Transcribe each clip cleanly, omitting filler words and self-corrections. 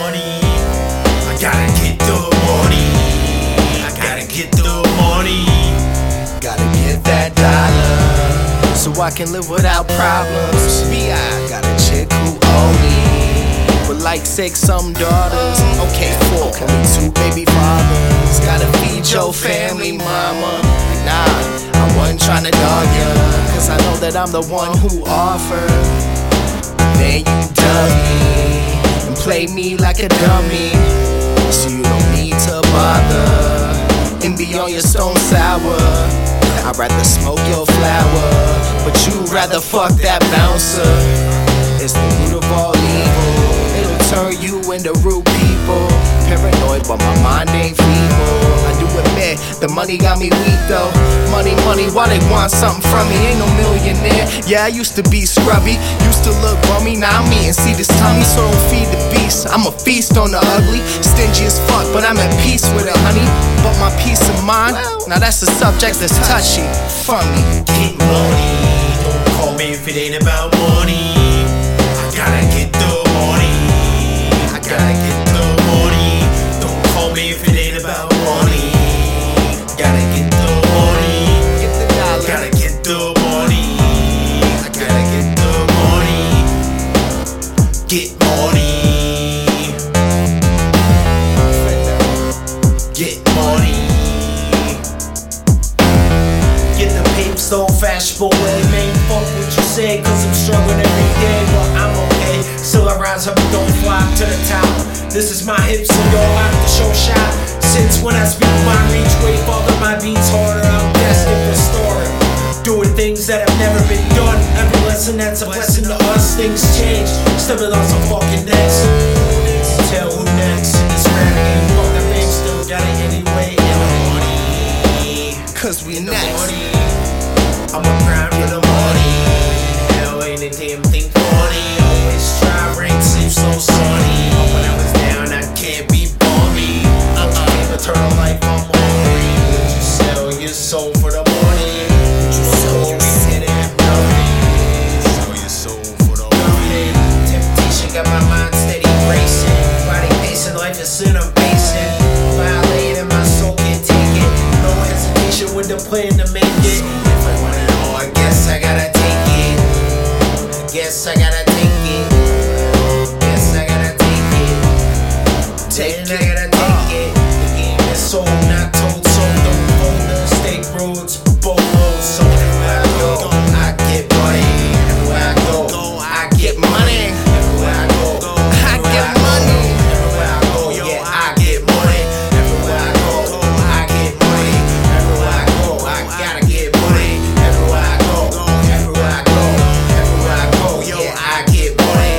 money. I gotta get the money. I gotta get the money. Gotta get that dollar so I can live without problems. B.I. got a chick who owe me, but like six some daughters. Okay, four, can be two baby fathers. Gotta feed your family, mama. Nah, I wasn't tryna dog ya, cause I know that I'm the one who offered. Man, you dug me and played me like a dummy, so you don't need to bother and be on your stone sour. I'd rather smoke your flower, but you'd rather fuck that bouncer. It's the root of all evil, it'll turn you into rude people. Paranoid, but my mind ain't feeble. I do admit, the money got me weak though. Money, why they want something from me? Ain't no millionaire. Yeah, I used to be scrubby, used to look bummy. Now I'm eating, see this tummy, so don't feed the beast. I'm a feast on the ugly, stingy as fuck, but I'm at peace with it, honey. But my peace of mind, now that's a subject that's touchy, funny. Get money, don't call me if it ain't about money. I gotta get the money. I gotta get the money. Don't call me if it ain't about money. Gotta get the money. Gotta get the money. I gotta get the money. Get money. Get money. Get the paper so fast, boy. Man, fuck what you say, cause I'm struggling every day. But I'm okay, so I rise up and don't fly to the top. This is my hip, so y'all have to show shot. Since when I speak, my reach way farther, my beats harder. I'm destined for story, doing things that have never been done. Every lesson that's a blessing to us. Things change, stepping on some fucking necks. Tell who next in this rap game. Fuck the fame, still got it anyway. In the money, cause we in the money. I'm a prime for the money. Hell ain't a damn thing funny. Always try, rain seems so sunny. But when I was down, I can't be balmy. Eternal life, I'm hungry. Would you sell your soul for the money? Would you sell your soul? Sell your soul for the money. Temptation got my mind steady racing. Body pacing, life is sin, I'm pacing. Violating, my soul can't take it. No hesitation with the plan to make it. If I want it all, I guess I gotta take it. I guess I gotta take it. Guess I gotta take it. Take it, I gotta take it. Soul, not told, so don't fold the state roads, both roads. So everywhere I go, I get money. Everywhere I go, I get money. Everywhere I go, I get money. Everywhere I go, yeah, I get money. Everywhere I go, I get money. Everywhere I go, I gotta get money. Everywhere I go, yeah, I get money.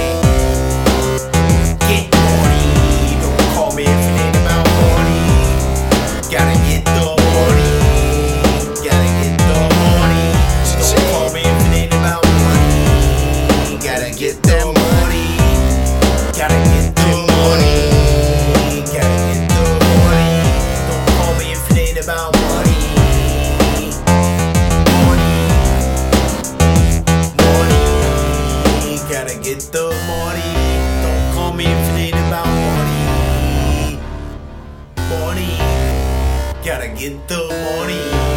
Get money, don't call me if it ain't about money. Gotta get the money. Gotta get the money. So don't call me if it ain't about money. Gotta get the money. Gotta get the money. Gotta get the money. Don't call me if it ain't about money. Money. Gotta get the money. Don't call me if it ain't about money. Money. Gotta get the money.